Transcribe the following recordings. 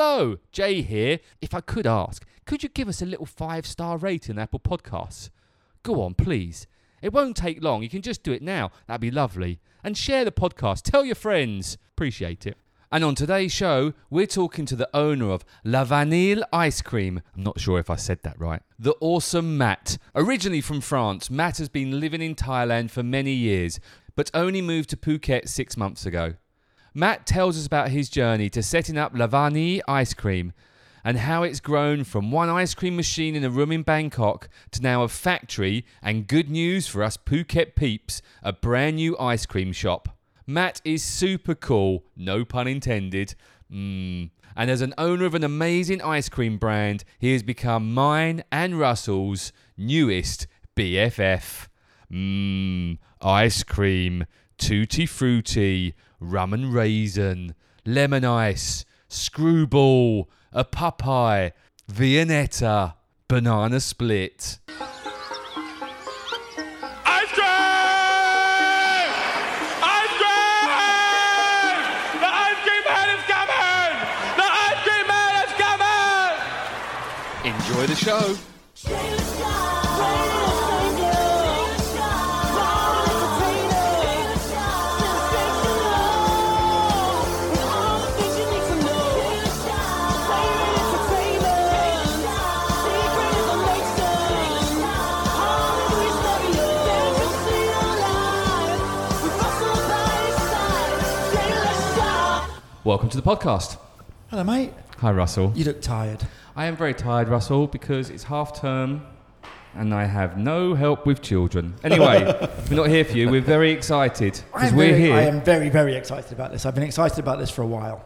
Hello, Jay here. If I could ask, could you give us a little 5-star rating on Apple Podcasts? Go on, please. It won't take long. You can just do it now. That'd be lovely. And share the podcast. Tell your friends. Appreciate it. And on today's show, we're talking to the owner of La Vanille ice cream. I'm not sure if I said that right. The awesome Matt. Originally from France, Matt has been living in Thailand for many years, but only moved to Phuket 6 months ago. Matt tells us about his journey to setting up La Vanille ice cream and how it's grown from one ice cream machine in a room in Bangkok to now a factory and, good news for us Phuket peeps, a brand new ice cream shop. Matt is super cool, no pun intended. And as an owner of an amazing ice cream brand, he has become mine and Russell's newest BFF. Ice cream, tutti frutti, rum and raisin, lemon ice, screwball, a Popeye, Viennetta, banana split. Enjoy the show. Welcome to the podcast. Hello, mate. Hi, Russell. You look tired. I am very tired, Russell, because it's half term and I have no help with children. Anyway, we're not here for you. We're very excited because we're here. I am very, very excited about this. I've been excited about this for a while.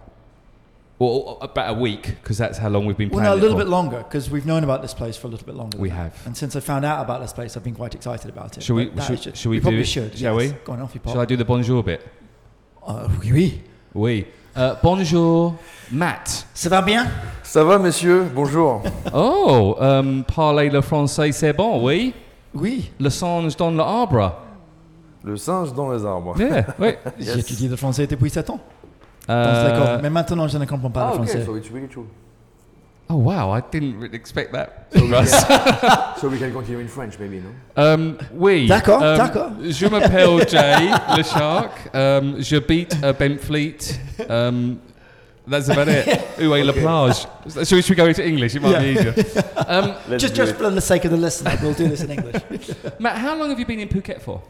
Well, about a week, because that's how long we've been planning. Well, no, a little bit longer, because we've known about this place for a little bit longer. We have. And since I found out about this place, I've been quite excited about it. Should we do it? We probably should. Shall we? Go on, off you pop. Shall I do the bonjour bit? Oui. Oui. Bonjour, Matt. Ça va bien? Ça va, monsieur. Bonjour. Oh, parler le français, c'est bon, oui? Oui. Le singe dans l'arbre. Le singe dans les arbres. Yeah, oui. Yes. J'ai étudié le français depuis 7 ans. Mais maintenant, je ne comprends pas le français. Okay, so it's really true. Oh, wow, I didn't really expect that. So we can continue in French, maybe, no? Oui. D'accord, d'accord. Je m'appelle Jay, le shark. Je beat a Bentfleet. That's about it. Oué, la plage. Should we go into English? It might be easier. Just for the sake of the listener, we'll do this in English. Matt, how long have you been in Phuket for?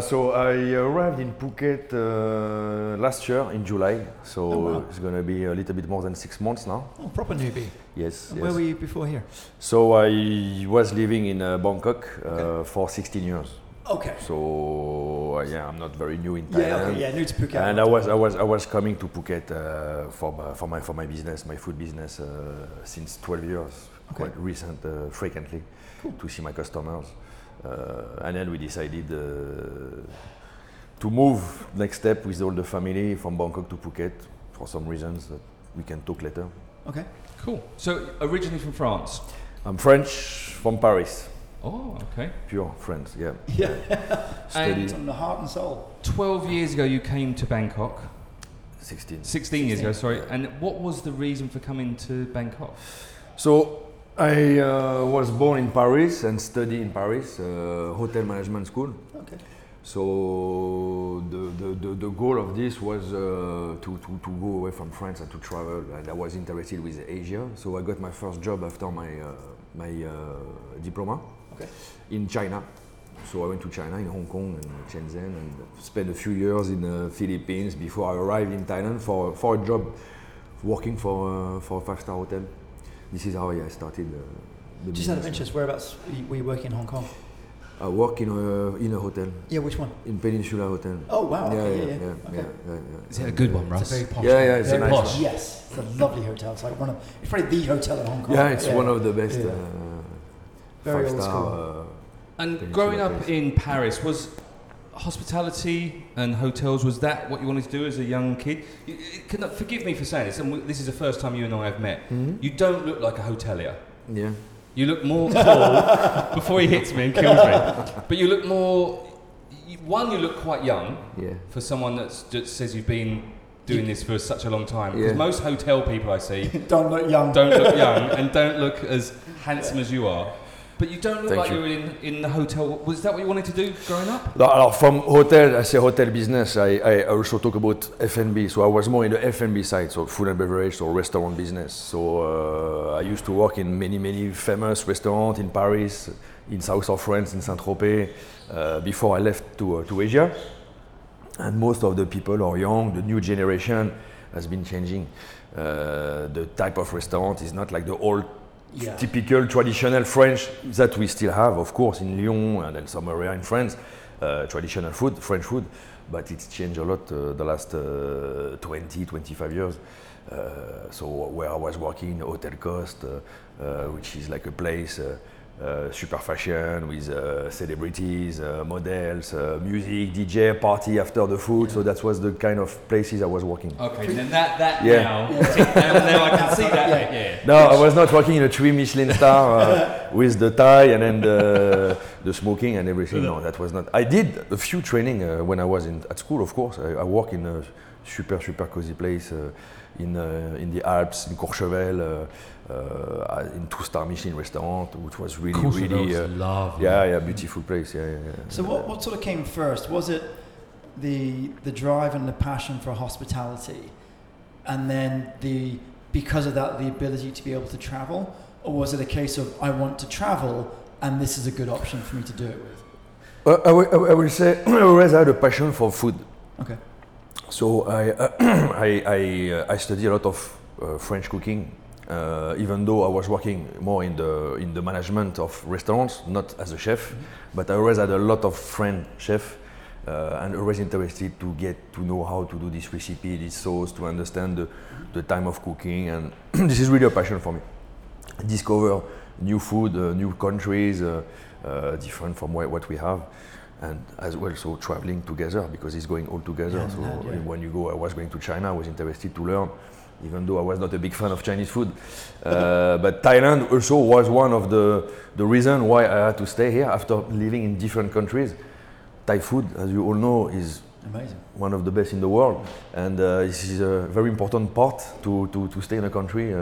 So I arrived in Phuket last year in July, so it's going to be a little bit more than 6 months now. Oh, proper newbie. Yes. And where were you before here? So I was living in Bangkok for 16 years. Okay. So I'm not very new in Thailand. Yeah, okay, yeah, new to Phuket. And I was coming to Phuket for my business, my food business, since 12 years, quite recent, frequently, to see my customers. And then we decided to move next step with all the family from Bangkok to Phuket for some reasons that we can talk later. Okay, cool. So originally from France? I'm French from Paris. Oh, okay. Pure French, yeah. Yeah. And on the heart and soul. 12 years ago you came to Bangkok. 16 years ago, sorry. And what was the reason for coming to Bangkok? So I was born in Paris and studied in Paris, hotel management school. Okay. So the goal of this was to go away from France and to travel, and I was interested with Asia. So I got my first job after my diploma in China. So I went to China, in Hong Kong and Shenzhen, and spent a few years in the Philippines before I arrived in Thailand for a job working for a 5-star hotel. This is how I started the business. Just out of interest, whereabouts were you working in Hong Kong? I work in a hotel. Yeah, which one? In Peninsula Hotel. Oh, wow. Yeah. Is it a good one, Russ? It's a very posh. Yeah, it's very a nice posh. One. Yes, it's a lovely hotel. It's like it's probably the hotel in Hong Kong. Yeah, it's one of the best. Yeah. Very old school. And growing up in Paris, was hospitality and hotels, was that what you wanted to do as a young kid? Forgive me for saying this, and this is the first time you and I have met. Mm-hmm. You don't look like a hotelier. Yeah. You look more tall before he hits me and kills me. But you look more... you look quite young for someone that says you've been doing this for such a long time. Because most hotel people I see don't look young and don't look as handsome as you are. But you don't look like you were in the hotel. Was that what you wanted to do growing up? No, from hotel, I say hotel business, I also talk about F&B. So I was more in the F&B side, so food and beverage or restaurant business. So I used to work in many, many famous restaurants in Paris, in south of France, in Saint-Tropez, before I left to Asia. And most of the people are young, the new generation has been changing. The type of restaurant is not like the old typical traditional French that we still have, of course, in Lyon and in some area in France, traditional food, French food, but it's changed a lot the last 20, 25 years. So where I was working, Hotel Coste, which is like a place, super fashion with celebrities, models, music, DJ, party after the food. So that was the kind of places I was working. Okay, and then now I can see that. No, I was not working in a 3 Michelin star with the tie and then the smoking and everything. No, that was not. I did a few training when I was at school, of course. I work in a super cozy place in the Alps, in Courchevel. In 2-star Michelin restaurant, which was really lovely. Beautiful place. So what sort of came first? Was it the drive and the passion for hospitality, and then because of that the ability to be able to travel, or was it a case of I want to travel and this is a good option for me to do it with? I would say I always had a passion for food. Okay. So I studied a lot of French cooking. Even though I was working more in the management of restaurants, not as a chef, but I always had a lot of friend chefs and always interested to get to know how to do this recipe, this sauce, to understand the time of cooking, and this is really a passion for me. Discover new food, new countries, different from what we have, and as well so traveling together because it's going all together. When you go, I was going to China, I was interested to learn. Even though I was not a big fan of Chinese food, but Thailand also was one of the reasons why I had to stay here after living in different countries. Thai food, as you all know, is amazing, one of the best in the world, and this is a very important part to stay in a country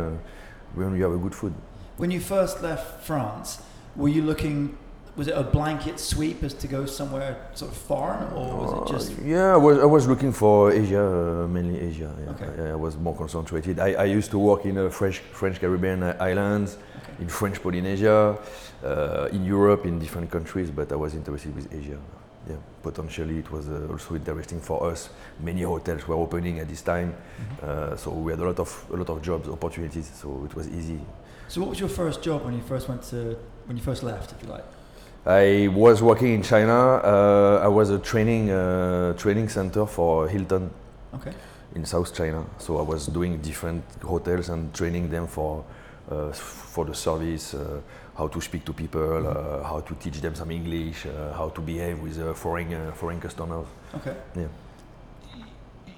when you have a good food. When you first left France, were you looking? Was it a blanket sweep as to go somewhere sort of foreign, or was it just? I was looking for Asia, mainly Asia. Yeah. Okay. I was more concentrated. I used to work in French Caribbean islands, in French Polynesia, in Europe, in different countries. But I was interested with Asia. Yeah, potentially it was also interesting for us. Many hotels were opening at this time, so we had a lot of jobs opportunities. So it was easy. So what was your first job when you first left, if you like? I was working in China. I was a training center for Hilton in South China. So I was doing different hotels and training them for the service, how to speak to people, how to teach them some English, how to behave with foreign customers. Okay. Yeah.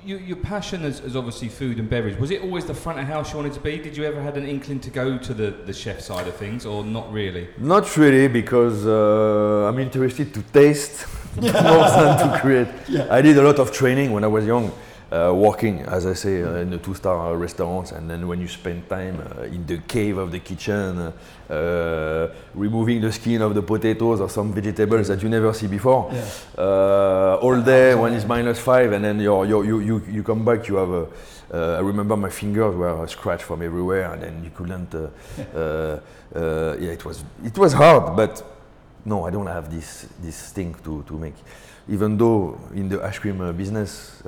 Your passion is obviously food and beverage. Was it always the front of house you wanted to be? Did you ever had an inkling to go to the chef side of things, or not really? Not really, because I'm interested to taste more than to create. Yeah. I did a lot of training when I was young, working, as I say, in the 2-star restaurants, and then when you spend time in the cave of the kitchen, removing the skin of the potatoes or some vegetables that you never see before, all day when it's -5, and then you come back, you have a. I remember my fingers were scratched from everywhere, and then you couldn't. It was hard, but no, I don't have this thing to make. Even though in the ice cream business,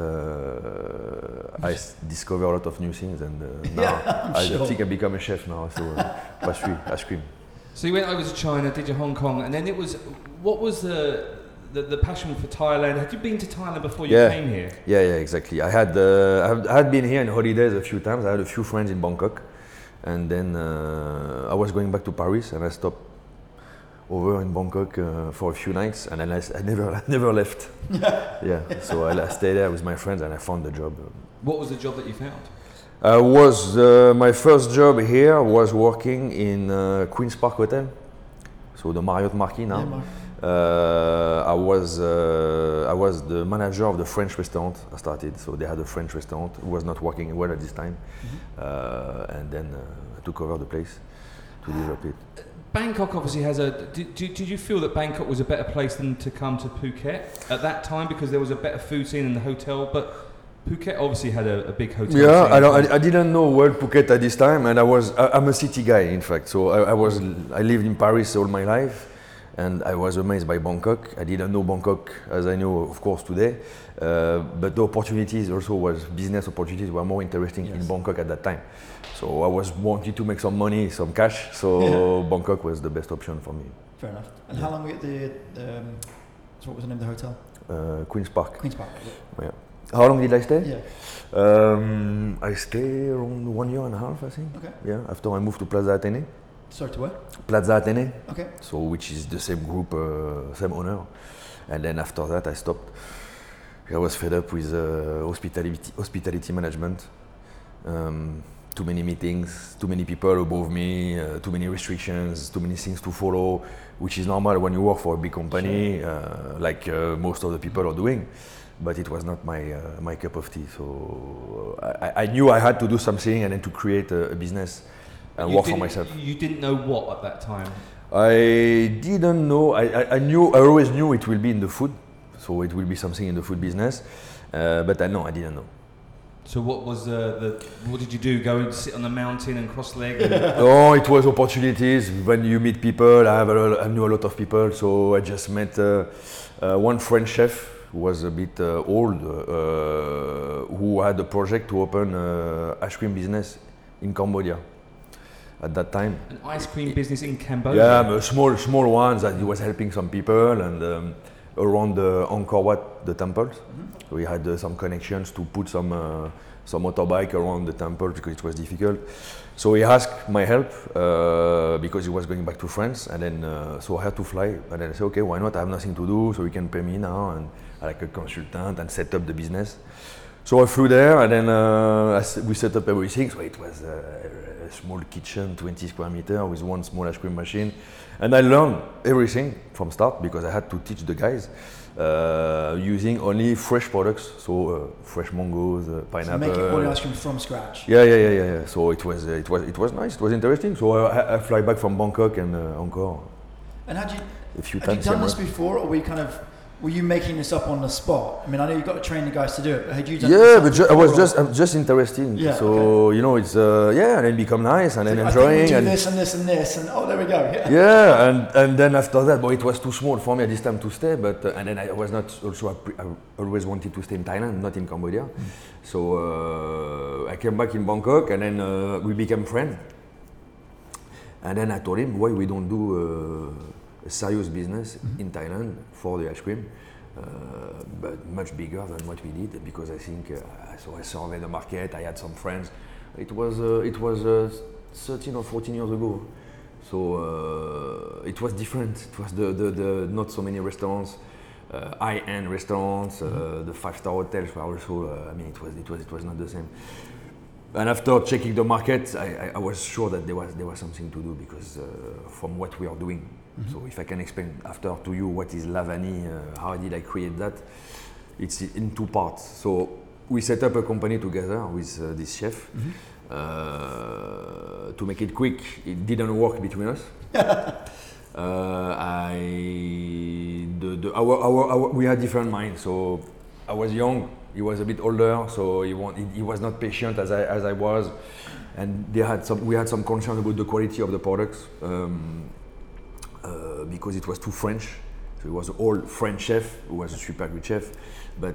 I discover a lot of new things, and now I think I become a chef now. So pastry, ice cream. So you went over to China, did your Hong Kong, and then it was. What was the passion for Thailand? Had you been to Thailand before you came here? Yeah, exactly. I had been here on holidays a few times. I had a few friends in Bangkok, and then I was going back to Paris, and I stopped over in Bangkok for a few nights, and then I never left. So I stayed there with my friends, and I found the job. What was the job that you found? My first job here was working in Queen's Park Hotel, so the Marriott Marquis now. I was the manager of the French restaurant I started, so they had a French restaurant. It was not working well at this time, and then I took over the place to develop it. Bangkok obviously has a... Did you feel that Bangkok was a better place than to come to Phuket at that time because there was a better food scene in the hotel, but Phuket obviously had a big hotel. Yeah, I didn't know world Phuket at this time, and I'm a city guy in fact. So I lived in Paris all my life, and I was amazed by Bangkok. I didn't know Bangkok as I know, of course, today, but the opportunities also business opportunities were more interesting in Bangkok at that time. So I was wanting to make some money, some cash. So Bangkok was the best option for me. Fair enough. And how long were you at the so what was the name of the hotel? Queen's Park. Queen's Park. Yeah. How long did I stay? Yeah. I stayed around 1.5 years, I think. Okay. Yeah, after I moved to Plaza Athénée. Sorry, to where? Plaza Athénée. Okay. So, which is the same group, same owner. And then after that, I stopped. I was fed up with hospitality management. Too many meetings, too many people above me, too many restrictions, too many things to follow, which is normal when you work for a big company, like most of the people are doing. But it was not my cup of tea. So I knew I had to do something and then to create a business and work for myself. You didn't know what at that time? I didn't know. I always knew it will be in the food. So it will be something in the food business. But I didn't know. So what was what did you do? Go and sit on the mountain and cross-leg? Oh, it was opportunities. When you meet people, I knew a lot of people. So I just met one French chef. Was a bit old, who had a project to open an ice cream business in Cambodia at that time. An ice cream business in Cambodia? Yeah, small ones. That he was helping some people and around the Angkor Wat, the temples. Mm-hmm. We had some connections to put some motorbike around the temple because it was difficult. So he asked my help because he was going back to France, and then so I had to fly. And then I said, okay, why not? I have nothing to do, so you can pay me now and like a consultant and set up the business. So I flew there, and then we set up everything. So it was a small kitchen, 20 square meter, with one small ice cream machine. And I learned everything from start because I had to teach the guys. Using only fresh products, so fresh mangoes, pineapple. So making all your ice cream from scratch. Yeah. So it was nice. It was interesting. So I fly back from Bangkok and Angkor. And had you done this before, or were you making this up on the spot? I mean, I know you've got to train the guys to do it, but had you done? Yeah, but I was just interested. Yeah, so okay. You know, it's and then become nice and then enjoying. I think we do this and oh, there we go. Yeah. Yeah, and then after that, it was too small for me at this time to stay. But and then I was not also. I always wanted to stay in Thailand, not in Cambodia. So I came back in Bangkok, and then we became friends. And then I told him why we don't do. A serious business in Thailand for the ice cream, but much bigger than what we did because I think so. I surveyed the market. I had some friends. It was 13 or 14 years ago, so it was different. It was the not so many restaurants, high-end restaurants. The five-star hotels were also. It was not the same. And after checking the market, I was sure that there was something to do because from what we are doing. Mm-hmm. So if I can explain after to you what is La Vanille, how did I create that? It's in two parts. So we set up a company together with this chef. Mm-hmm. To make it quick, it didn't work between us. We had different minds. So I was young. He was a bit older, so he was not patient as I was, and we had some concern about the quality of the products because it was too French. So it was an old French chef who was a super good chef, but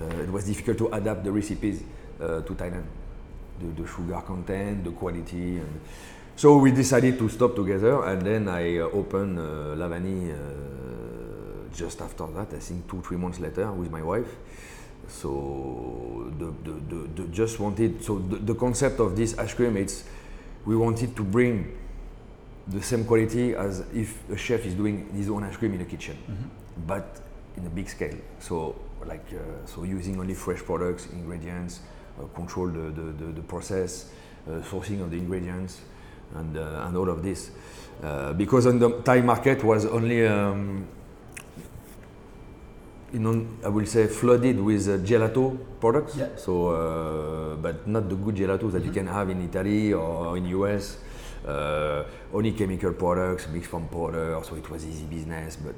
it was difficult to adapt the recipes to Thailand, the sugar content, the quality. And so we decided to stop together, and then I opened La Vanille just after that. I think 2-3 months later with my wife. So the concept of this ice cream, it's we wanted to bring the same quality as if a chef is doing his own ice cream in a kitchen, but in a big scale. So using only fresh products, ingredients, control the process, sourcing of the ingredients, and all of this, because on the Thai market was only I will say flooded with gelato products. Yeah. So, but not the good gelato that you can have in Italy or in US. Only chemical products mixed from powder, so it was easy business. But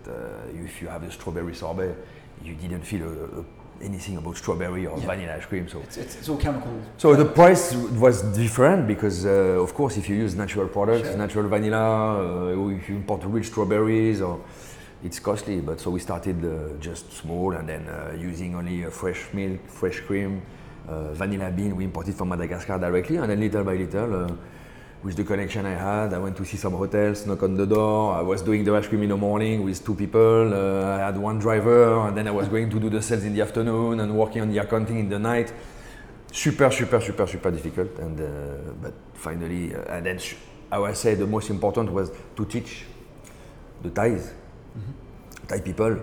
if you have a strawberry sorbet, you didn't feel anything about strawberry or vanilla ice cream. So it's all chemical. So the price was different because, of course, if you use natural products, natural vanilla, if you import real strawberries, or it's costly. But so we started just small, and then using only fresh milk, fresh cream, vanilla bean. We imported from Madagascar directly, and then little by little, with the connection I had, I went to see some hotels, knock on the door. I was doing the ice cream in the morning with two people. I had one driver, and then I was going to do the sales in the afternoon and working on the accounting in the night. Super difficult. And but finally, and then I would say the most important was to teach the Thais. Thai people,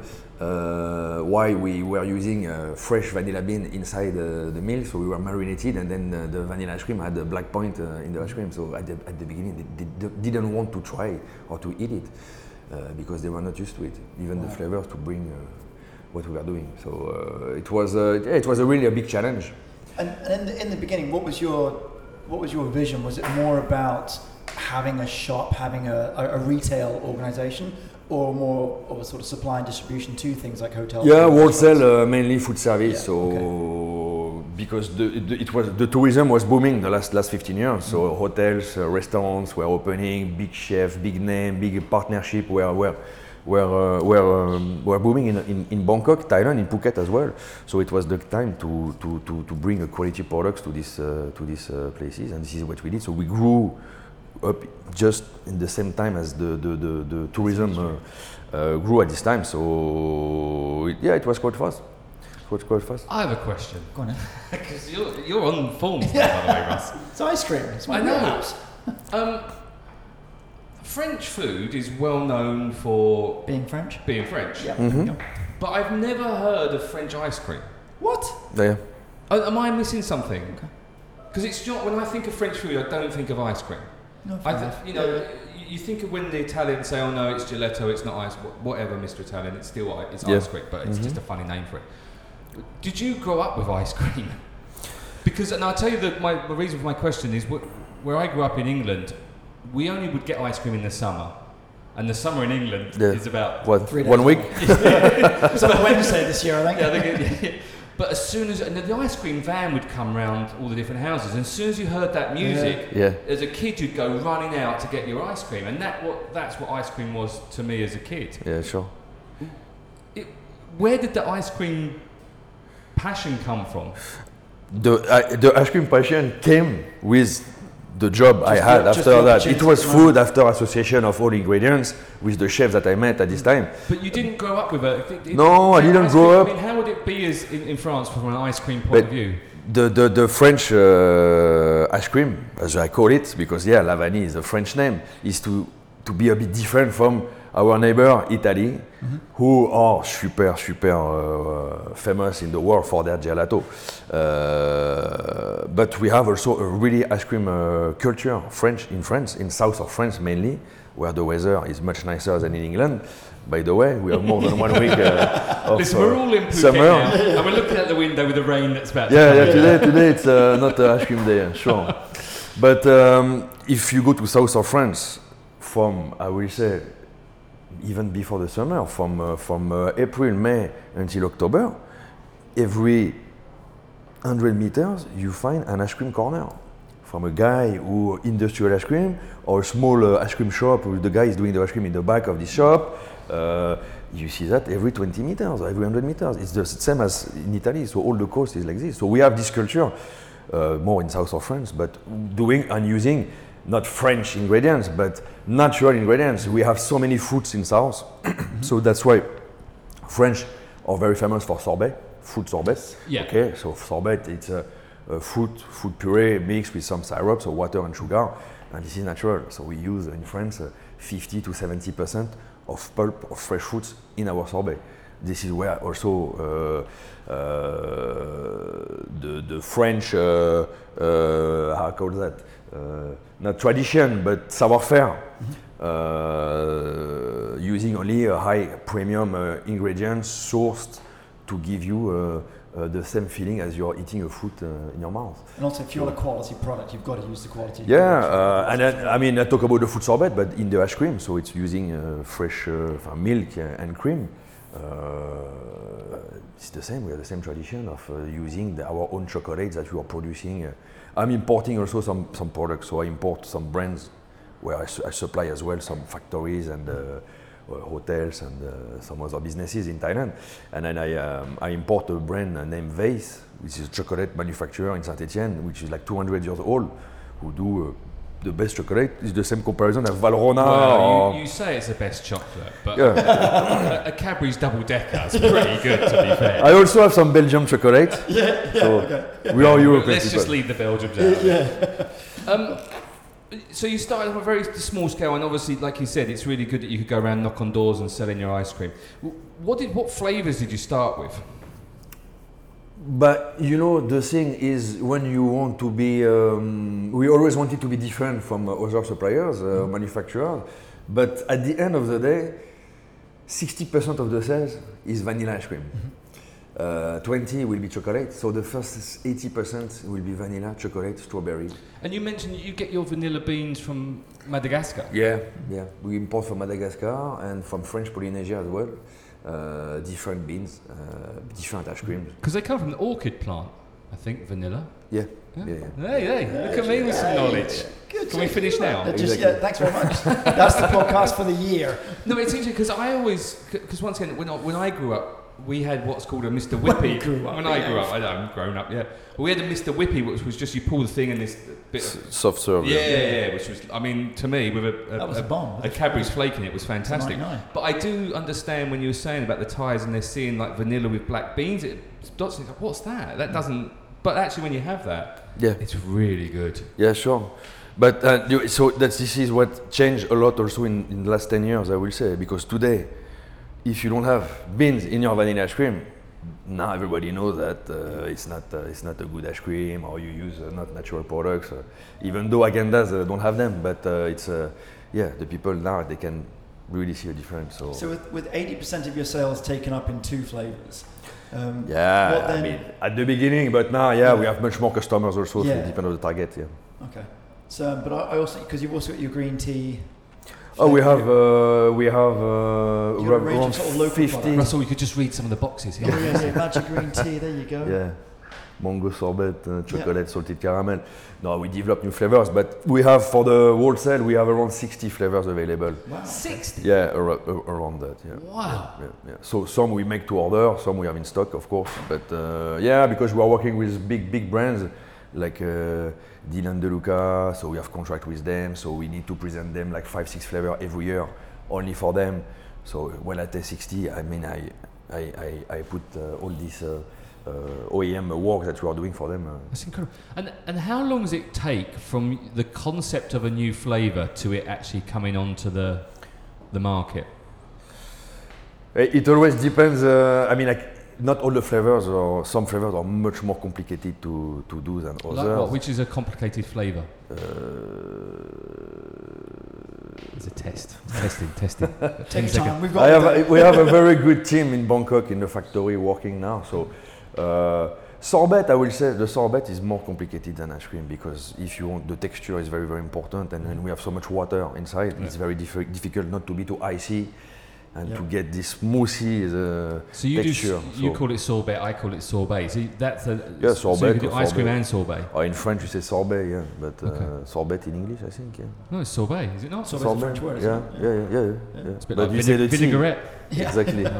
why we were using fresh vanilla bean inside the meal, so we were marinated, and then the vanilla ice cream had a black point in the ice cream. So at the beginning, they didn't want to try or to eat it because they were not used to it, even the flavors to bring what we were doing. So it was really a big challenge. And in the beginning, what was your vision? Was it more about having a shop, having a retail organization? Or more of a sort of supply and distribution to things like hotels? Yeah, wholesale, mainly food service. Yeah, so because the tourism was booming the last 15 years. So hotels, restaurants were opening, big chef, big name, big partnership were booming in Bangkok, Thailand, in Phuket as well. So it was the time to bring a quality products to these places, and this is what we did. So we grew up just in the same time as the tourism grew at this time, so it was quite fast. I have a question. Go on then. Because you're on form, by the way, Russ. It's ice cream. It's my house. French food is well known for being French. Yeah. Mm-hmm. But I've never heard of French ice cream. What? Yeah. Am I missing something? Because it's not, when I think of French food, I don't think of ice cream. No, you think of when the Italians say, "Oh no, it's gelato, it's not ice, whatever, Mr. Italian, it's still ice cream, but it's just a funny name for it." Did you grow up with ice cream? Because, and I'll tell you that the reason for my question is where I grew up in England, we only would get ice cream in the summer, and the summer in England is about 3 days. 1 week. It was on Wednesday this year, I think. Yeah. But as soon as the ice cream van would come round all the different houses, and as soon as you heard that music, as a kid you'd go running out to get your ice cream, and that's what ice cream was to me as a kid. Yeah, sure. Where did the ice cream passion come from? The ice cream passion came with the job I had after that. It was food after association of all ingredients with the chef that I met at this time. But you didn't grow up with it? No, I didn't grow up. I mean, how would it be in France from an ice cream point of view? The French ice cream, as I call it, because La Vanille is a French name, is to be a bit different from our neighbor Italy, who are super famous in the world for their gelato, but we have also a really ice cream culture, French in France, in south of France mainly, where the weather is much nicer than in England. By the way, we have more than 1 week of listen, we're all in Phuket summer now, and we're looking out the window with the rain that's about to come. Today it's not ice cream day, sure. But if you go to south of France, from I will say, even before the summer, from April, May until October, every 100 meters you find an ice cream corner from a guy who industrial ice cream, or a small ice cream shop where the guy is doing the ice cream in the back of the shop. You see that every 20 meters, or every 100 meters. It's the same as in Italy, so all the coast is like this. So we have this culture more in south of France, but doing and using not French ingredients, but natural ingredients. We have so many fruits in south, so that's why French are very famous for sorbet, fruit sorbets. Yeah. Okay, so sorbet, it's a fruit puree mixed with some syrups or water and sugar, and this is natural. So we use in France 50 to 70% of pulp of fresh fruits in our sorbet. This is where also the French, how I call that? Not tradition, but savoir-faire, using only high premium ingredients sourced to give you the same feeling as you're eating a food in your mouth. And also, if you're a quality product, you've got to use the quality. Yeah, and then, I mean, I talk about the food sorbet, but in the ice cream, so it's using fresh milk and cream. It's the same. We have the same tradition of using our own chocolates that we are producing. I'm importing also some products, so I import some brands where I supply as well some factories and hotels and some other businesses in Thailand. And then I import a brand named Weiss, which is a chocolate manufacturer in Saint-Étienne, which is like 200 years old, who do the best chocolate. Is the same comparison as Valrhona. Well, you say it's the best chocolate, but yeah. A Cadbury's double-decker is pretty good, to be fair. I also have some Belgian chocolate. We are European. Let's just leave the Belgium down. So you started on a very small scale, and obviously, like you said, it's really good that you could go around, knock on doors, and sell in your ice cream. What flavours did you start with? But you know, the thing is, when you want to be, we always wanted to be different from other suppliers, manufacturers. But at the end of the day, 60% of the sales is vanilla ice cream. 20 will be chocolate, so the first 80% will be vanilla, chocolate, strawberry. And you mentioned you get your vanilla beans from Madagascar. Yeah, we import from Madagascar and from French Polynesia as well. Different beans, different ice creams. Because they come from the orchid plant, I think, vanilla. Yeah. Hey, look at me with some knowledge. Good. Can we finish now? Exactly. Thanks very much. That's the podcast for the year. No, it's interesting because once again, when I grew up, we had what's called a Mr. Whippy. I'm grown up, yeah. But we had a Mr. Whippy, which was just you pull the thing in this bit of soft serve. Yeah. Which was, I mean, to me, with a bomb. A Cadbury's flake in it was fantastic. But I do understand when you were saying about the Thais and they're seeing like vanilla with black beans. It's like, what's that? That doesn't. But actually, when you have that, it's really good. Yeah, sure. But so this is what changed a lot also in the last 10 years, I will say, because today, if you don't have beans in your vanilla ice cream, now everybody knows that it's not a good ice cream, or you use not natural products. Even though Agendas don't have them, but the people now they can really see a difference. So with 80% of your sales taken up in two flavors. I mean at the beginning, but now we have much more customers also. So it depends on the target. Yeah. Okay. So, but I also because you've also got your green tea. Oh, we have around 50. Russell, you could just read some of the boxes here. Magic green tea, there you go. Yeah, mango sorbet, chocolate, salted caramel. No, we develop new flavors, but we have for the wholesale, we have around 60 flavors available. Wow. 60? Yeah, around that, yeah. Wow. Yeah. So some we make to order, some we have in stock, of course. But because we are working with big brands, like Dylan De Luca, so we have contract with them, so we need to present them like 5-6 flavors every year, only for them. So when I take 60, I mean I put all this OEM work that we are doing for them. That's incredible. And how long does it take from the concept of a new flavour to it actually coming onto the market? It always depends. Not all the flavors, or some flavors are much more complicated to do than others. Like what? Which is a complicated flavor? It's a test. Testing. Take time. We have a very good team in Bangkok in the factory working now. So sorbet, I will say the sorbet is more complicated than ice cream because if you want, the texture is very, very important, and then we have so much water inside. Yeah. It's very difficult not to be too icy. And to get this moussey so you texture. You call it sorbet, I call it sorbet. So that's sorbet. So you do ice cream and sorbet. Oh, in French you say sorbet, but okay. Sorbet in English, I think, No, it's sorbet, is it not? Sorbet is a French word, isn't it? Yeah. It's a bit but like vinaigrette. Yeah. Exactly, I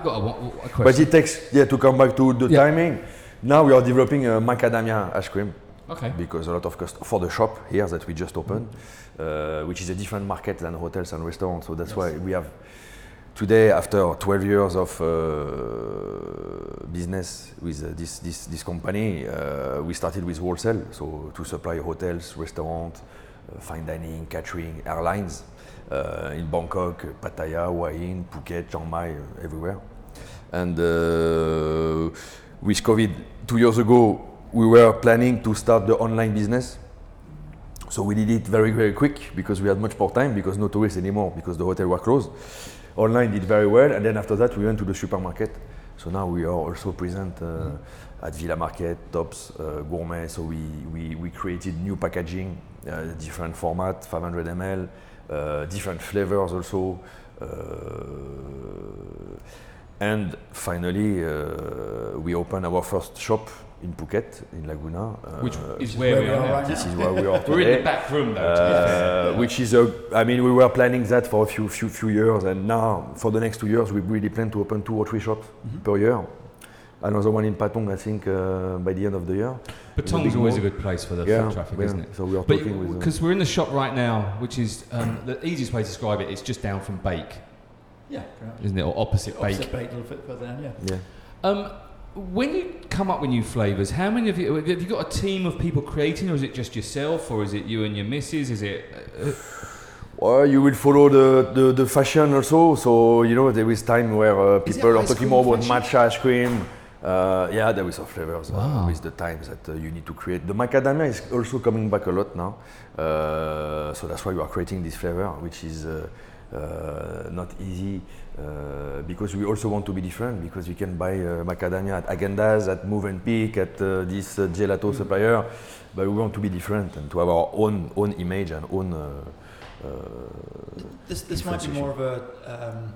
got a question. But it takes, to come back to the timing, now we are developing a macadamia ice cream. Okay. Because a lot of for the shop here that we just opened, which is a different market than hotels and restaurants. So that's why we have today, after 12 years of business with this company, we started with wholesale. So to supply hotels, restaurants, fine dining, catering, airlines in Bangkok, Pattaya, Hua Hin, Phuket, Chiang Mai, everywhere. And with COVID 2 years ago, we were planning to start the online business. So we did it very, very quick because we had much more time because no tourists anymore because the hotels were closed. Online did very well, and then after that we went to the supermarket. So now we are also present at Villa Market, Tops, Gourmet. So we created new packaging, different format, 500 ml, different flavors also. And finally, we opened our first shop in Phuket, in Laguna. Which is where we are right now. This is where we are today. We're in the back room though, to be fair. Which is, I mean, we were planning that for a few years, and now for the next 2 years, we really plan to open 2 or 3 shops per year. Another one in Patong, I think, by the end of the year. Patong is always a good place for the foot traffic, isn't it? So we are talking with... Because we're in the shop right now, which is, the easiest way to describe it, it's just down from Bake. Yeah, correct. Isn't it? Or opposite Bake. Opposite Bake, a little bit further down, yeah. When you come up with new flavours, how many of you, have you got a team of people creating, or is it just yourself, or is it you and your missus, is it? Well, you will follow the fashion also, so you know there is time where people are talking more about matcha ice cream. Yeah, there is some flavours with the times that you need to create. The macadamia is also coming back a lot now, so that's why we are creating this flavour, which is not easy. Because we also want to be different, because you can buy macadamia at Agenda's, at Mövenpick, at this gelato supplier, but we want to be different and to have our own image and own. This might be more of a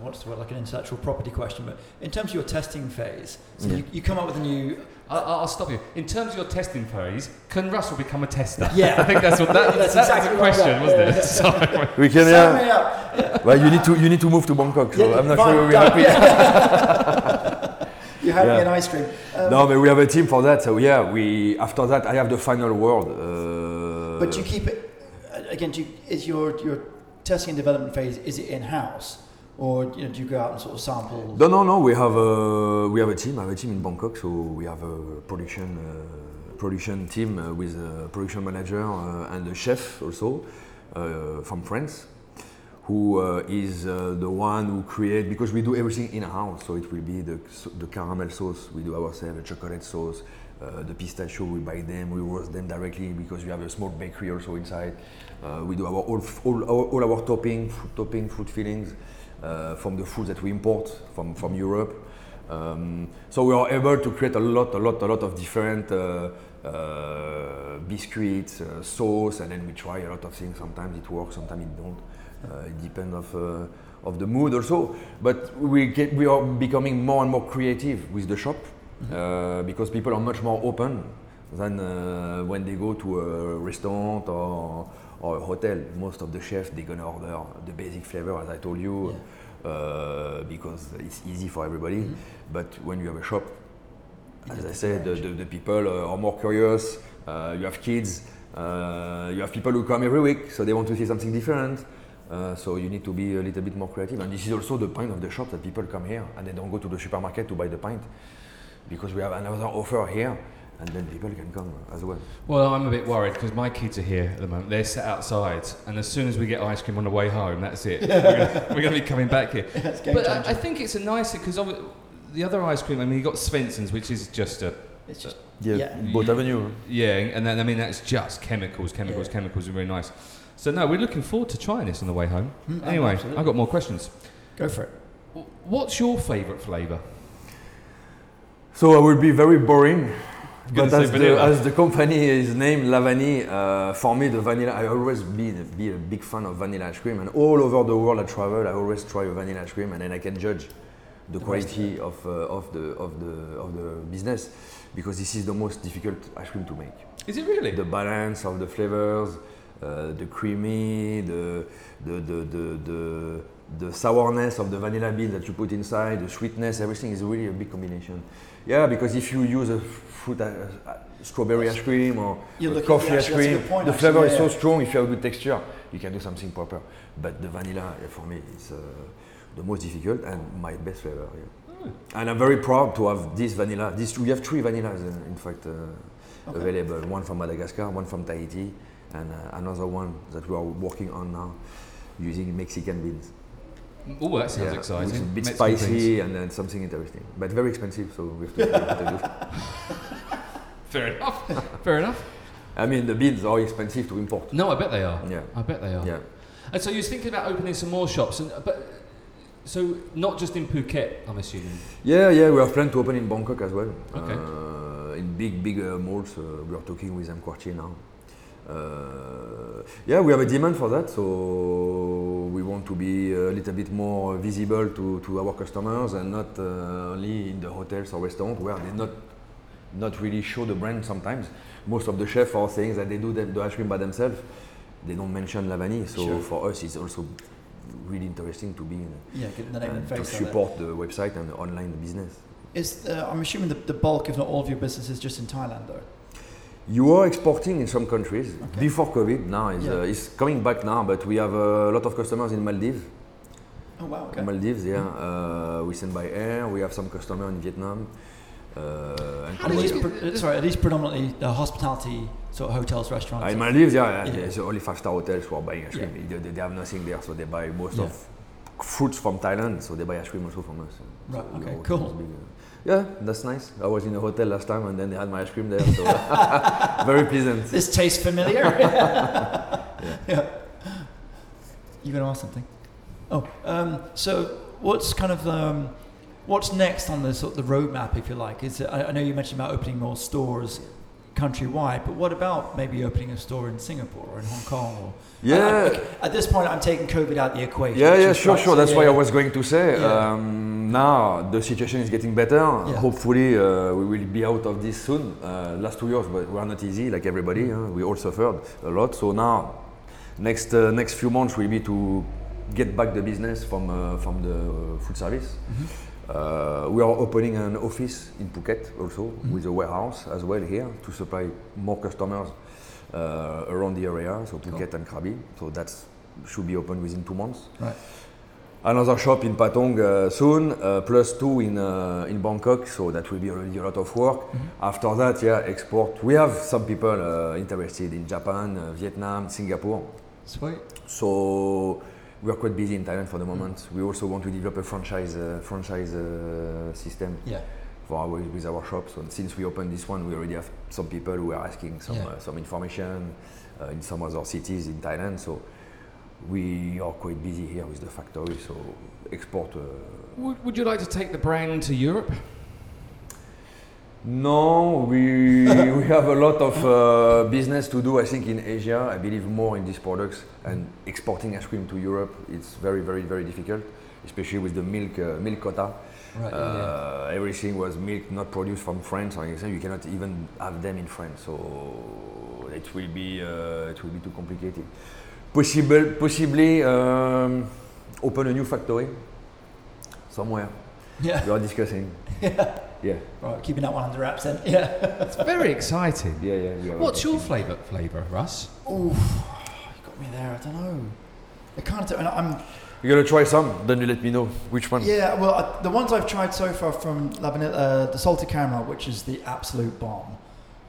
what's the word, like an intellectual property question, but in terms of your testing phase, so you come up with a new. I'll stop you. In terms of your testing phase, can Russell become a tester? Yeah, I think that's exactly the question, wasn't it? Sorry. We can. Well, you need to move to Bangkok, so I'm not sure we'll be happy. Yeah. You had me an ice cream. No, but we have a team for that. So yeah, we after that I have the final word. But you keep it again. Is your testing and development phase? Is it in house? Or do you go out and sort of sample? No. We have a team in Bangkok, so we have a production team with a production manager and a chef also from France, who is the one who create, because we do everything in house. So it will be the caramel sauce we do ourselves, the chocolate sauce, the pistachio we buy them, we roast them directly because we have a small bakery also inside. We do our all our topping, fruit fillings. From the food that we import from Europe, so we are able to create a lot of different biscuits, sauce, and then we try a lot of things. Sometimes it works, sometimes it don't. It depends of the mood also. But we are becoming more and more creative with the shop because people are much more open than when they go to a restaurant or a hotel. Most of the chefs, they're gonna order the basic flavor, as I told you, because it's easy for everybody. But when you have a shop, as I said, the people are more curious. You have kids, you have people who come every week, so they want to see something different. So you need to be a little bit more creative. And this is also the point of the shop, that people come here and they don't go to the supermarket to buy the pint, because we have another offer here. And then people can come as well. Well, I'm a bit worried because my kids are here at the moment. They're sat outside, and as soon as we get ice cream on the way home, that's it. We're going to be coming back here. That's game changer. But I think it's a nice, because the other ice cream, I mean, you got Swensen's, which is just a... It's just... Boat Avenue. Yeah, and then, I mean, that's just chemicals are very nice. So no, we're looking forward to trying this on the way home. Anyway, absolutely. I've got more questions. Go for it. What's your favourite flavour? So I will be very boring. But as the company is named La Vanille, for me the vanilla, I always be a big fan of vanilla ice cream, and all over the world I travel, I always try a vanilla ice cream, and then I can judge the quality of the business, because this is the most difficult ice cream to make. Is it really? The balance of the flavors, the creamy, the sourness of the vanilla bean that you put inside, the sweetness, everything is really a big combination. Yeah, because if you use a fruit, strawberry ice cream or coffee ice cream, the flavor is so strong. If you have a good texture, you can do something proper. But the vanilla, for me, is the most difficult and my best flavor. Yeah. And I'm very proud to have this vanilla. We have 3 vanillas, in fact, available. One from Madagascar, one from Tahiti, and another one that we are working on now using Mexican beans. Oh, that sounds exciting. It's a bit spicy and then something interesting, but very expensive, so we have to do. Fair enough. I mean, the beans are expensive to import. No, I bet they are. Yeah. And so you're thinking about opening some more shops, but So not just in Phuket, I'm assuming. Yeah, we are planning to open in Bangkok as well. Okay. In big malls, we are talking with EmQuartier now. We have a demand for that, so we want to be a little bit more visible to our customers and not only in the hotels or restaurants where they not really show the brand sometimes. Most of the chefs are saying that they do the ice cream by themselves. They don't mention La Vanille, so sure. For us it's also really interesting to be to support the website and the online business. I'm assuming the bulk, if not all of your business is just in Thailand though? You are exporting in some countries before COVID. Now it's coming back now, but we have a lot of customers in Maldives. Oh wow! Okay. Maldives, yeah. Mm-hmm. We send by air. We have some customers in Vietnam. Are these predominantly the hospitality sort of hotels, restaurants? In Maldives, it's only 5-star hotels who are buying ice cream. Yeah. They have nothing there, so they buy most of fruits from Thailand. So they buy ice cream also from us. Right. So okay. Cool. Yeah, that's nice. I was in a hotel last time and then they had my ice cream there, so very pleasant. This tastes familiar. Yeah. You're going to ask something? Oh, so what's kind of what's next on the sort of the roadmap, if you like? I know you mentioned about opening more stores countrywide, but what about maybe opening a store in Singapore or in Hong Kong? At this point, I'm taking COVID out of the equation. Sure. That's why I was going to say. Yeah. Now the situation is getting better. Yeah. Hopefully, we will be out of this soon. Last 2 years, but we are not easy, like everybody. We all suffered a lot. So now, next few months will be to get back the business from the food service. Mm-hmm. We are opening an office in Phuket also with a warehouse as well here to supply more customers around the area, so Phuket and Krabi. So that should be open within 2 months. Right. Another shop in Patong soon, plus 2 in Bangkok, so that will be already a lot of work. Mm-hmm. After that, export. We have some people interested in Japan, Vietnam, Singapore. Sweet. So we are quite busy in Thailand for the moment. Mm-hmm. We also want to develop a franchise system with our shops. And since we opened this one, we already have some people who are asking some information in some other cities in Thailand. So we are quite busy here with the factory. So export. Would you like to take the brand to Europe? No, we have a lot of business to do, I think, in Asia. I believe more in these products, and exporting ice cream to Europe, it's very, very, very difficult, especially with the milk quota. Right, everything was milk not produced from France. Like I said, you cannot even have them in France, so it will be too complicated. Possibly open a new factory somewhere. Yeah. We are discussing. Yeah. Right, keeping that one under wraps then. Yeah. It's very exciting. Yeah. What's your flavour, Russ? Oof, you got me there. I don't know. I can't. You're gonna try some, then you let me know which one. Yeah. Well, the ones I've tried so far from La Vanille, the salted caramel, which is the absolute bomb.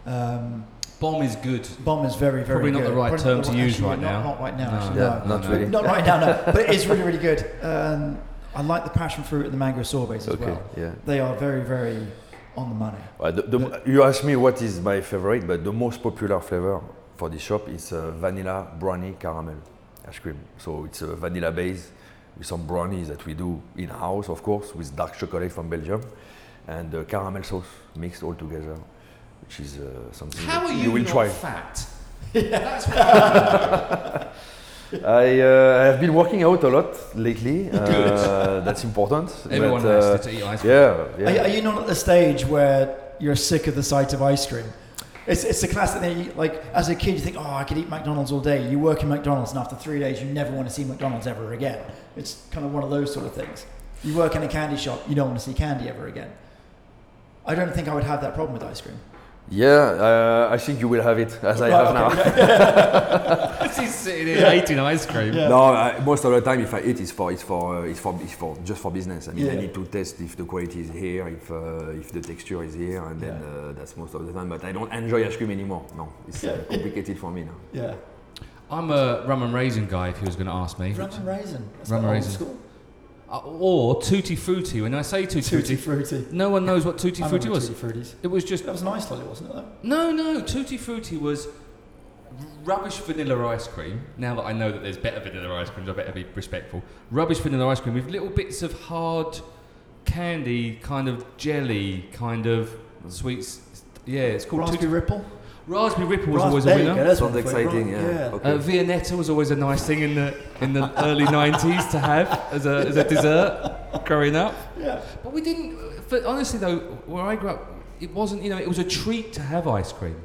Bomb is good. Bomb is very, very good. Probably not the right term to use right now. Not right now. No, not really. Not right now. No. But it is really, really good. I like the passion fruit and the mango sorbets as well. Yeah. They are very, very on the money. You asked me what is my favorite, but the most popular flavor for this shop is vanilla brownie caramel ice cream. So it's a vanilla base with some brownies that we do in-house, of course, with dark chocolate from Belgium and caramel sauce mixed all together, which is something you will try. Fat? That's what I have been working out a lot lately. That's important. Everyone has to eat ice cream. Yeah. Are you not at the stage where you're sick of the sight of ice cream? It's a classic thing. Like as a kid, you think, I could eat McDonald's all day. You work in McDonald's, and after 3 days, you never want to see McDonald's ever again. It's kind of one of those sort of things. You work in a candy shop, you don't want to see candy ever again. I don't think I would have that problem with ice cream. I think you will have it as I have now. He's sitting here eating ice cream. Yeah. No, most of the time, if I eat, it's just for business. I mean, I need to test if the quality is here, if the texture is here, and then that's most of the time. But I don't enjoy ice cream anymore. No, it's complicated for me now. Yeah, I'm a rum and raisin guy. If he was going to ask me, rum and raisin. That's rum and raisin. Old school. Or Tutti Frutti. When I say Tutti Frutti, no one knows what Tutti Frutti was. It was just that was an Iceland, wasn't it? Though? No. Tutti Frutti was Rubbish vanilla ice cream. Now that I know that there's better vanilla ice creams, I better be respectful. Rubbish vanilla ice cream with little bits of hard candy, kind of jelly, kind of sweets. Yeah, it's called Raspberry Ripple. Raspberry Ripple was always a winner. That sounds exciting, yeah. Okay. Viennetta was always a nice thing in the early 90s to have as a dessert growing up. Yeah. But we didn't... honestly, though, where I grew up, it wasn't... it was a treat to have ice cream.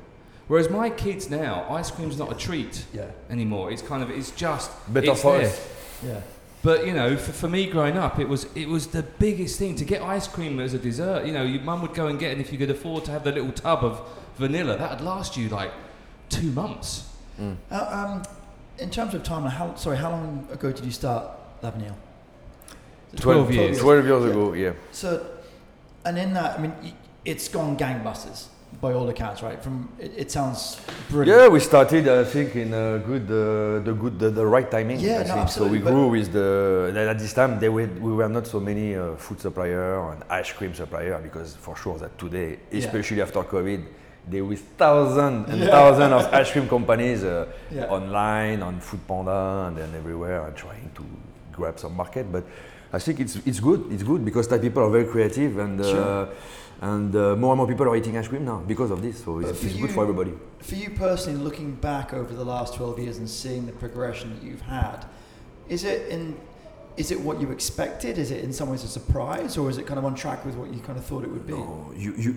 Whereas my kids now, ice cream's not a treat anymore. It's kind of... It's just... Better for us. Yeah. But, for me growing up, it was the biggest thing to get ice cream as a dessert. Your mum would go and get it, and if you could afford to have the little tub of vanilla, that would last you, 2 months. Mm. In terms of time, how long ago did you start La Vanille? 12 years. 12 years ago, yeah. So, and in that, it's gone gangbusters, by all accounts, right? It sounds brilliant. Yeah, we started, I think, in the right timing. Yeah, absolutely. So we grew with at this time we were not so many food supplier and ice cream supplier, because for sure that today, especially after COVID, there was thousands and thousands of ice cream companies online, on Foodpanda, and then everywhere, and trying to grab some market. But I think it's good because that people are very creative and. Sure. And more and more people are eating ice cream now because of this, so it's good for everybody. For you personally, looking back over the last 12 years and seeing the progression that you've had, is it what you expected? Is it in some ways a surprise, or is it kind of on track with what you kind of thought it would be? No,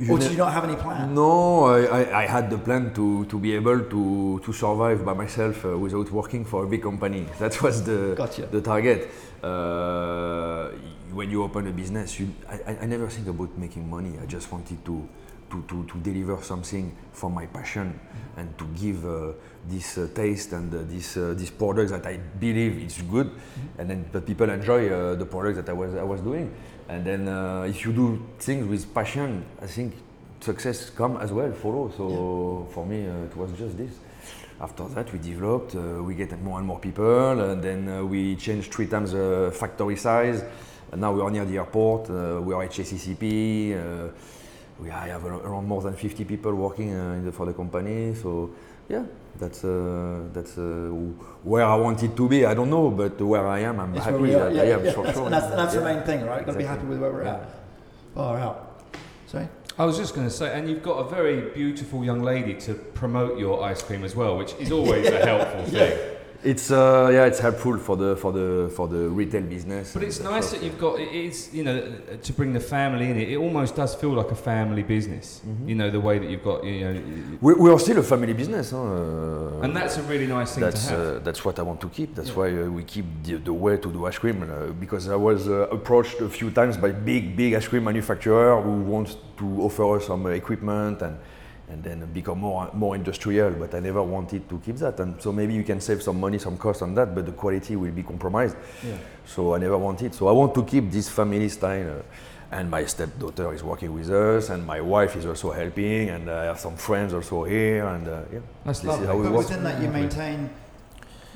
or did you not have any plan? No, I had the plan to be able to survive by myself without working for a big company. That was the target. When you open a business, I never think about making money. I just wanted to deliver something from my passion and to give this taste and this product that I believe is good, and then that people enjoy the product that I was doing. And then if you do things with passion, I think success comes as well, follow. So for me, it was just this. After that, we developed. We get more and more people, and then we changed 3 times the factory size. And now we are near the airport. We are at HACCP. I have around more than 50 people working for the company. So yeah, that's where I wanted to be. I don't know, but where I am, I'm happy. I am for sure. And that's the main thing, right? Exactly. Got to be happy with where we're at. Far out. Sorry. I was just going to say, and you've got a very beautiful young lady to promote your ice cream as well, which is always a helpful thing. It's helpful for the retail business. But it's nice that you've got to bring the family in. It almost does feel like a family business. Mm-hmm. The way that you've got we are still a family business, huh? And that's a really nice thing to have. That's what I want to keep. That's why we keep the way to do ice cream, because I was approached a few times by big ice cream manufacturer who wants to offer us some equipment and then become more industrial, but I never wanted to keep that. And so maybe you can save some money, some cost on that, but the quality will be compromised. Yeah. So I never wanted. So I want to keep this family style. And my stepdaughter is working with us, and my wife is also helping, and I have some friends also here. And that's lovely. But within that, you maintain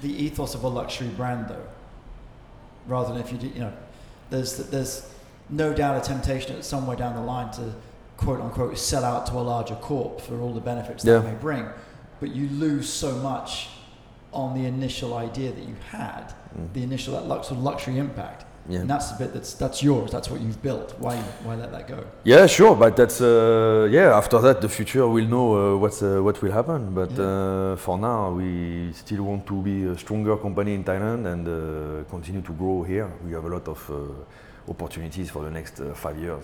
the ethos of a luxury brand, though. Rather than if you do, there's no doubt a temptation that somewhere down the line to, quote unquote, sell out to a larger corp for all the benefits that it may bring, but you lose so much on the initial idea that you had, the initial luxury impact, and that's the bit that's yours. That's what you've built. Why let that go? Yeah, sure, but that's After that, the future will know what will happen. But for now, we still want to be a stronger company in Thailand and continue to grow here. We have a lot of opportunities for the next 5 years.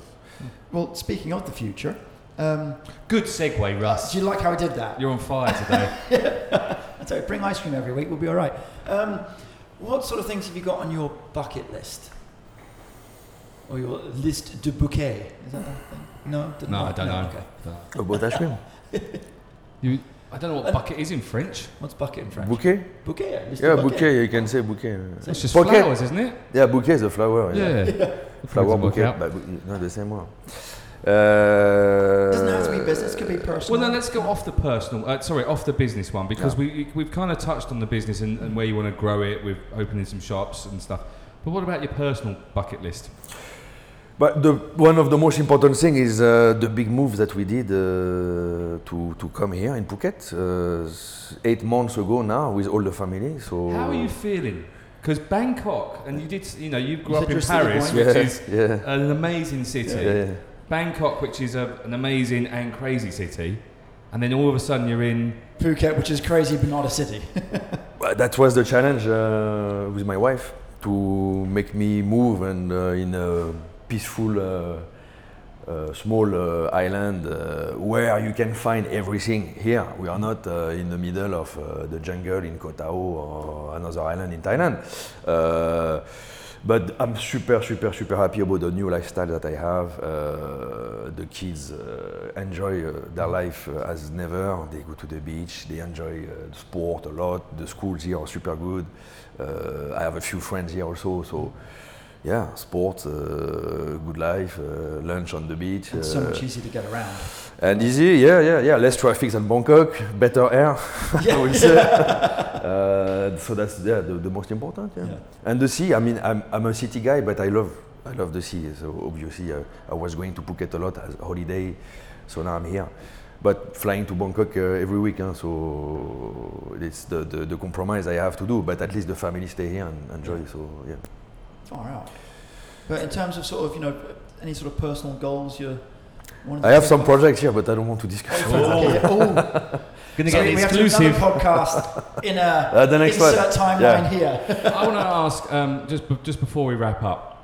Well, speaking of the future, good segue, Russ. Do you like how I did that? You're on fire today. I tell you, bring ice cream every week. We'll be all right. What sort of things have you got on your bucket list, or your list de bouquet? Is that that thing? No, I don't know. Okay. No. About ice cream? I don't know what bucket is in French. What's bucket in French? Bouquet? Bouquet. Yeah, bouquet. You can say bouquet. So it's just bouquet. Flowers, isn't it? Yeah, bouquet is a flower. Yeah. Flower bouquet. No, the same one. Doesn't have to be business. It could be personal. Well, no, let's go off the personal. Off the business one, because we've kind of touched on the business and where you want to grow it. We've opened some shops and stuff. But what about your personal bucket list? But one of the most important thing is the big move that we did to come here in Phuket 8 months ago now with all the family. So how are you feeling? Because Bangkok, and you did, you know, you grew up in Paris, which is an amazing city. Yeah, yeah. Bangkok, which is an amazing and crazy city, and then all of a sudden you're in Phuket, which is crazy but not a city. That was the challenge with my wife, to make me move and in a peaceful small island where you can find everything. Here we are not in the middle of the jungle in Koh Tao or another island in Thailand, but I'm super happy about the new lifestyle that I have. The kids enjoy their life as never. They go to the beach, they enjoy sport a lot. The schools here are super good. I have a few friends here also, so yeah, sports, good life, lunch on the beach. It's so much easier to get around. And easy, yeah. Less traffic than Bangkok, better air. Yeah. I would say. So that's the most important. Yeah. And the sea. I mean, I'm a city guy, but I love the sea. So obviously, I was going to Phuket a lot as a holiday. So now I'm here, but flying to Bangkok every week. So it's the compromise I have to do. But at least the family stay here and enjoy. Yeah. So yeah. Far out. But in terms of sort of, you know, any sort of personal goals you're wanting to... I have some projects here, but I don't want to discuss them. Gonna get an exclusive podcast in the next insert timeline here. I want to ask, just before we wrap up,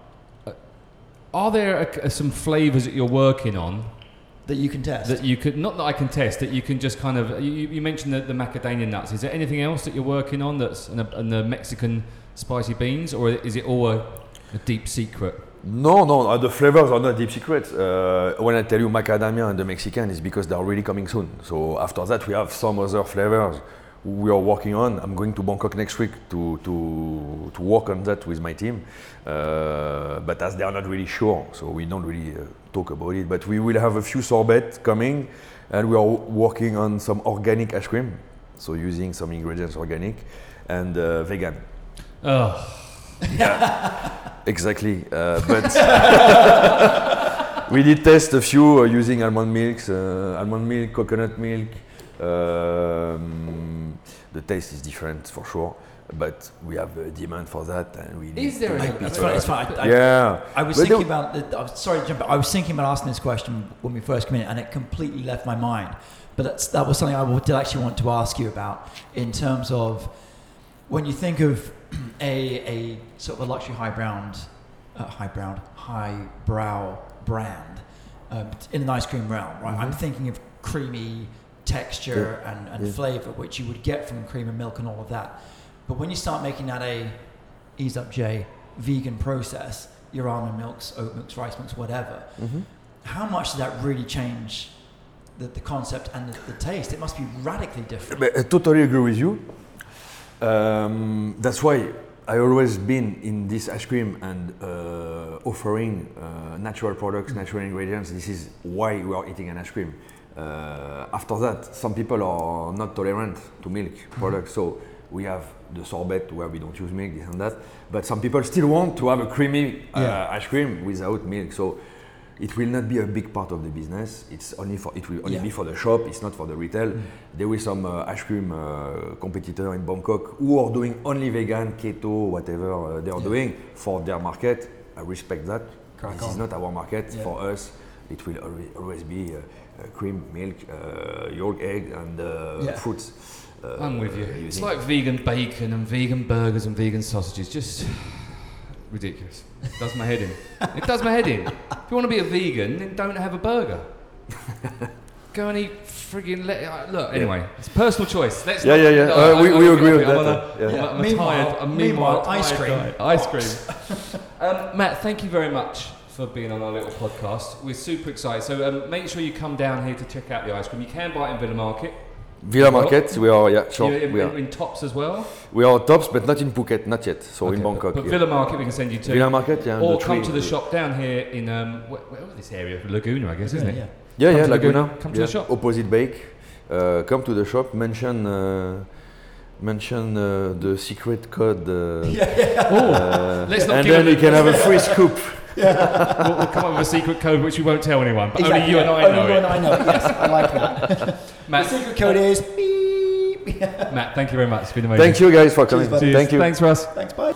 are there some flavours that you're working on that you can test? That you could, not that I can test, that you can just kind of... You mentioned the macadamia nuts. Is there anything else that you're working on that's in the Mexican spicy beans, or is it all a deep secret? No, the flavors are not deep secrets. When I tell you macadamia and the Mexican, it's because they are really coming soon. So after that, we have some other flavors we are working on. I'm going to Bangkok next week to work on that with my team. But as they are not really sure, so we don't really talk about it. But we will have a few sorbets coming, and we are working on some organic ice cream. So using some ingredients organic and vegan. Oh, yeah, exactly. But we did test a few using almond milk, coconut milk. The taste is different for sure, but we have a demand for that, and we. Is there? It's fine. I was thinking about. Sorry, Jim, but I was thinking about asking this question when we first came in, and it completely left my mind. But that was something I did actually want to ask you about in terms of when you think of a sort of a luxury highbrow brand in an ice cream realm, right? Mm-hmm. I'm thinking of creamy texture and flavor, which you would get from cream and milk and all of that. But when you start making that vegan process, your almond milks, oat milks, rice milks, whatever, mm-hmm. how much does that really change the concept and the taste? It must be radically different. I totally agree with you. That's why I always been in this ice cream and offering natural products, natural ingredients. This is why we are eating an ice cream. After that, some people are not tolerant to milk products, so we have the sorbet where we don't use milk, this and that. But some people still want to have a creamy ice cream without milk. So it will not be a big part of the business. It will only be for the shop. It's not for the retail. Mm-hmm. There is some ice cream competitor in Bangkok who are doing only vegan, keto, whatever they are doing for their market. I respect that. This is not our market. Yeah. For us, it will always be cream, milk, yolk, egg, and fruits. I'm with you. It's like vegan bacon and vegan burgers and vegan sausages. Just. Ridiculous. It does my head in. If you want to be a vegan, then don't have a burger. Go and eat friggin' look, anyway, it's a personal choice. Let's we agree with that. Meanwhile, ice cream. Matt, thank you very much for being on our little podcast. We're super excited. So make sure you come down here to check out the ice cream. You can buy it in Villa Market. Villa Market, we are, sure. You're in Tops as well? We are Tops, but not in Phuket, not yet, so in Bangkok. But Villa Market we can send you to. Villa Market, or come to the shop down here in, where was this area? Laguna, I guess, isn't it? Yeah, Laguna. Come to the shop. Opposite Bake. Come to the shop, mention the secret code. Let's not and give then you can have a free scoop. We'll come up with a secret code which we won't tell anyone, but exactly, only you and I know it. Only you and I know it, yes. I like that. Matt, the secret code is beep. Matt, thank you very much. It's been amazing. Thank you guys for coming. Cheers, thank you. Thanks, Russ. Thanks, bye.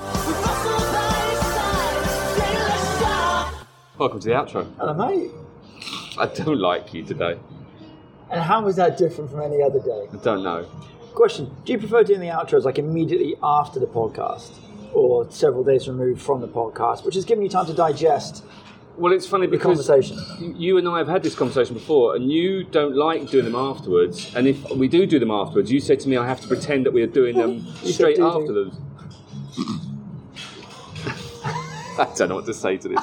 Welcome to the outro. Hello, mate. I don't like you today. And how is that different from any other day? I don't know. Question, do you prefer doing the outros like immediately after the podcast or several days removed from the podcast, which has given you time to digest? Well, it's funny because you and I have had this conversation before and you don't like doing them afterwards. And if we do them afterwards, you said to me, I have to pretend that we are doing them straight after them. I don't know what to say to this.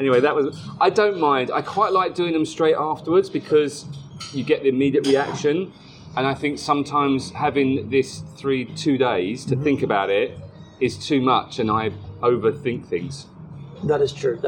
Anyway, that was... I don't mind. I quite like doing them straight afterwards because you get the immediate reaction. And I think sometimes having this 2 days to think about it is too much and I overthink things. That is true.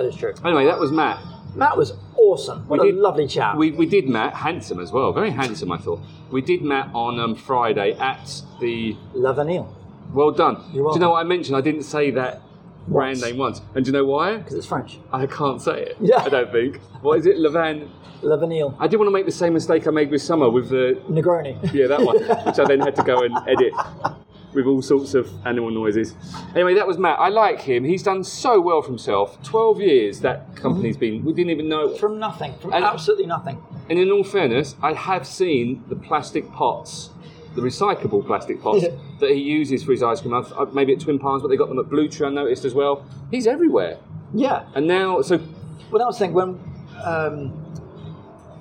Anyway, that was Matt. Matt was awesome. What a lovely chat. We did Matt. Handsome as well. Very handsome, I thought. We did Matt on Friday at the... La Vanille. Well done. You're welcome. Do you know what I mentioned? I didn't say that brand name once. And do you know why? Because it's French. I can't say it. Yeah. I don't think. What is it? La Vanille. I didn't want to make the same mistake I made with Summer with the... Negroni. Yeah, that one. Which I then had to go and edit with all sorts of animal noises. Anyway, that was Matt. I like him. He's done so well for himself. 12 years that company's been... We didn't even know... From nothing. Absolutely nothing. And in all fairness, I have seen the plastic pots... the recyclable plastic pots that he uses for his ice cream. Maybe at Twin Pines, but they got them at Blue Tree, I noticed as well. He's everywhere. Yeah. And now, so... Well, I was thinking, when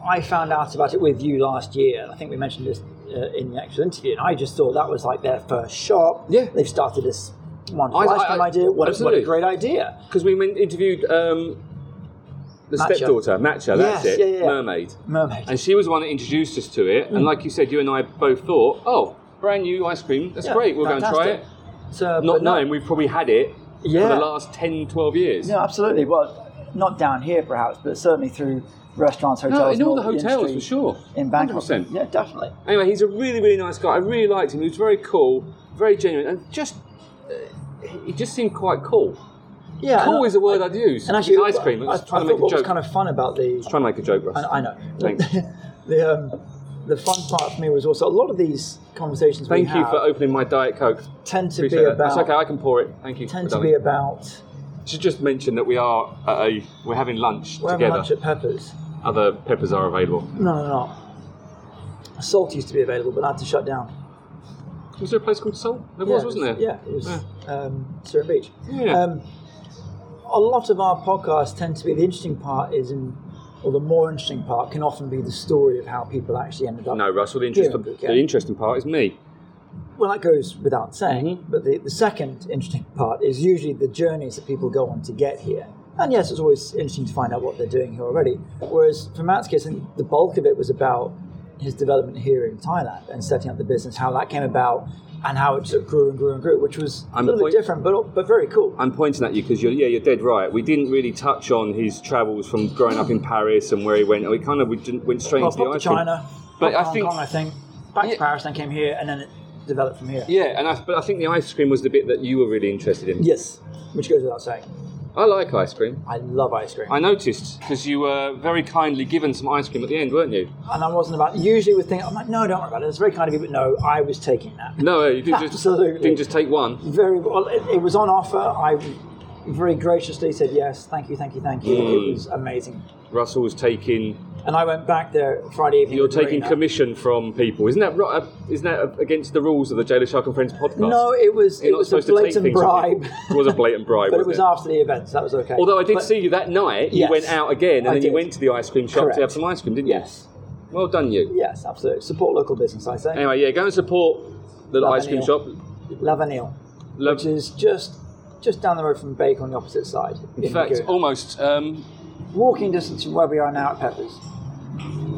I found out about it with you last year, I think we mentioned this in the actual interview, and I just thought that was like their first shop. Yeah. They've started this wonderful ice cream idea. What a great idea. Because we interviewed... the Matcha. Stepdaughter, Matcha, that's it. Yeah. Mermaid. And she was the one that introduced us to it. And like you said, you and I both thought, oh, brand new ice cream. That's great. We'll go and try it. Not knowing we've probably had it for the last 10, 12 years. No, absolutely. Well, not down here perhaps, but certainly through restaurants, hotels. No, in all the hotels, for sure. In Bangkok. 100%. Yeah, definitely. Anyway, he's a really, really nice guy. I really liked him. He was very cool, very genuine. And he just seemed quite cool. Yeah, cool is a word I'd use. And actually, ice cream. I was trying to make a joke. What was kind of fun about the... I was trying to make a joke, Russ. I know. Thanks. The fun part for me was also a lot of these conversations Thank you for opening my Diet Coke. Tend to be about... It's okay, I can pour it. Thank you. Tend to be about... I should just mention that we are we're having lunch together. We're having lunch at Pepper's. Other Pepper's are available. No. Salt used to be available, but I had to shut down. Was there a place called Salt? There wasn't there? Yeah, it was Surin Beach. Yeah. A lot of our podcasts tend to be the interesting part the more interesting part can often be the story of how people actually ended up. No, Russell, the interesting part is me. Well, that goes without saying, but the second interesting part is usually the journeys that people go on to get here. And yes, it's always interesting to find out what they're doing here already. Whereas for Matt's case, I think the bulk of it was about his development here in Thailand and setting up the business, how that came about, and how it sort of grew, which was a little bit different, but very cool. I'm pointing at you because you're dead right. We didn't really touch on his travels from growing up in Paris and where he went. We kind of went straight into the ice cream. China, but I think Hong Kong, back to Paris, then came here, and then it developed from here. Yeah, but I think the ice cream was the bit that you were really interested in. Yes, which goes without saying. I like ice cream. I love ice cream. I noticed, because you were very kindly given some ice cream at the end, weren't you? And I wasn't usually would think, I'm like, no, don't worry about it. It's very kind of you, but no, I was taking that. No, you didn't just take one. Very well, it was on offer. I very graciously said yes, thank you. It was amazing. Russell was taking... And I went back there Friday evening. You're taking commission from people. Isn't that right? Isn't that against the rules of the Jailer Shark and Friends podcast? No, it was a blatant bribe. It was a blatant bribe, but it was after the event, so that was okay. Although I did see you that night. Yes, you went out again, and then you went to the ice cream shop to have some ice cream, didn't you? Yes. Well done, you. Yes, absolutely. Support local business, I say. Anyway, yeah, go and support the ice cream shop. La Vanille, which is just down the road from Bake on the opposite side. In fact, almost... walking distance from where we are now at Pepper's.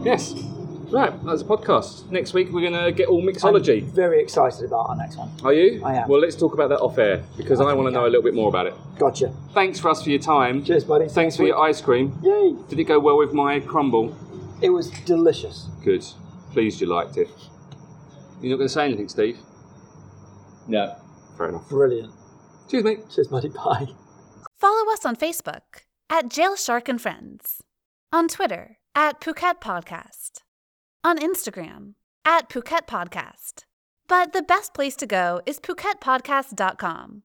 Yes. Right, that's a podcast. Next week we're going to get all mixology. I'm very excited about our next one. Are you? I am. Well, let's talk about that off air, because I want to know a little bit more about it. Gotcha. Thanks, Russ, for your time. Cheers, buddy. Thanks for your ice cream. Yay. Did it go well with my crumble? It was delicious. Good. Pleased you liked it. You're not going to say anything, Steve? No. Fair enough. Brilliant. Cheers, mate. Cheers, buddy. Bye. Follow us on Facebook. @JailSharkandFriends, on Twitter @PhuketPodcast, on Instagram @PhuketPodcast. But the best place to go is phuketpodcast.com.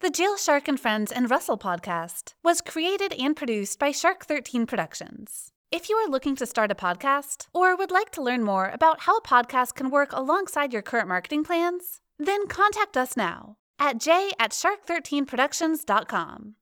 The Jail Shark and Friends and Russell podcast was created and produced by Shark 13 Productions. If you are looking to start a podcast or would like to learn more about how podcasts can work alongside your current marketing plans, then contact us now at j@shark13productions.com.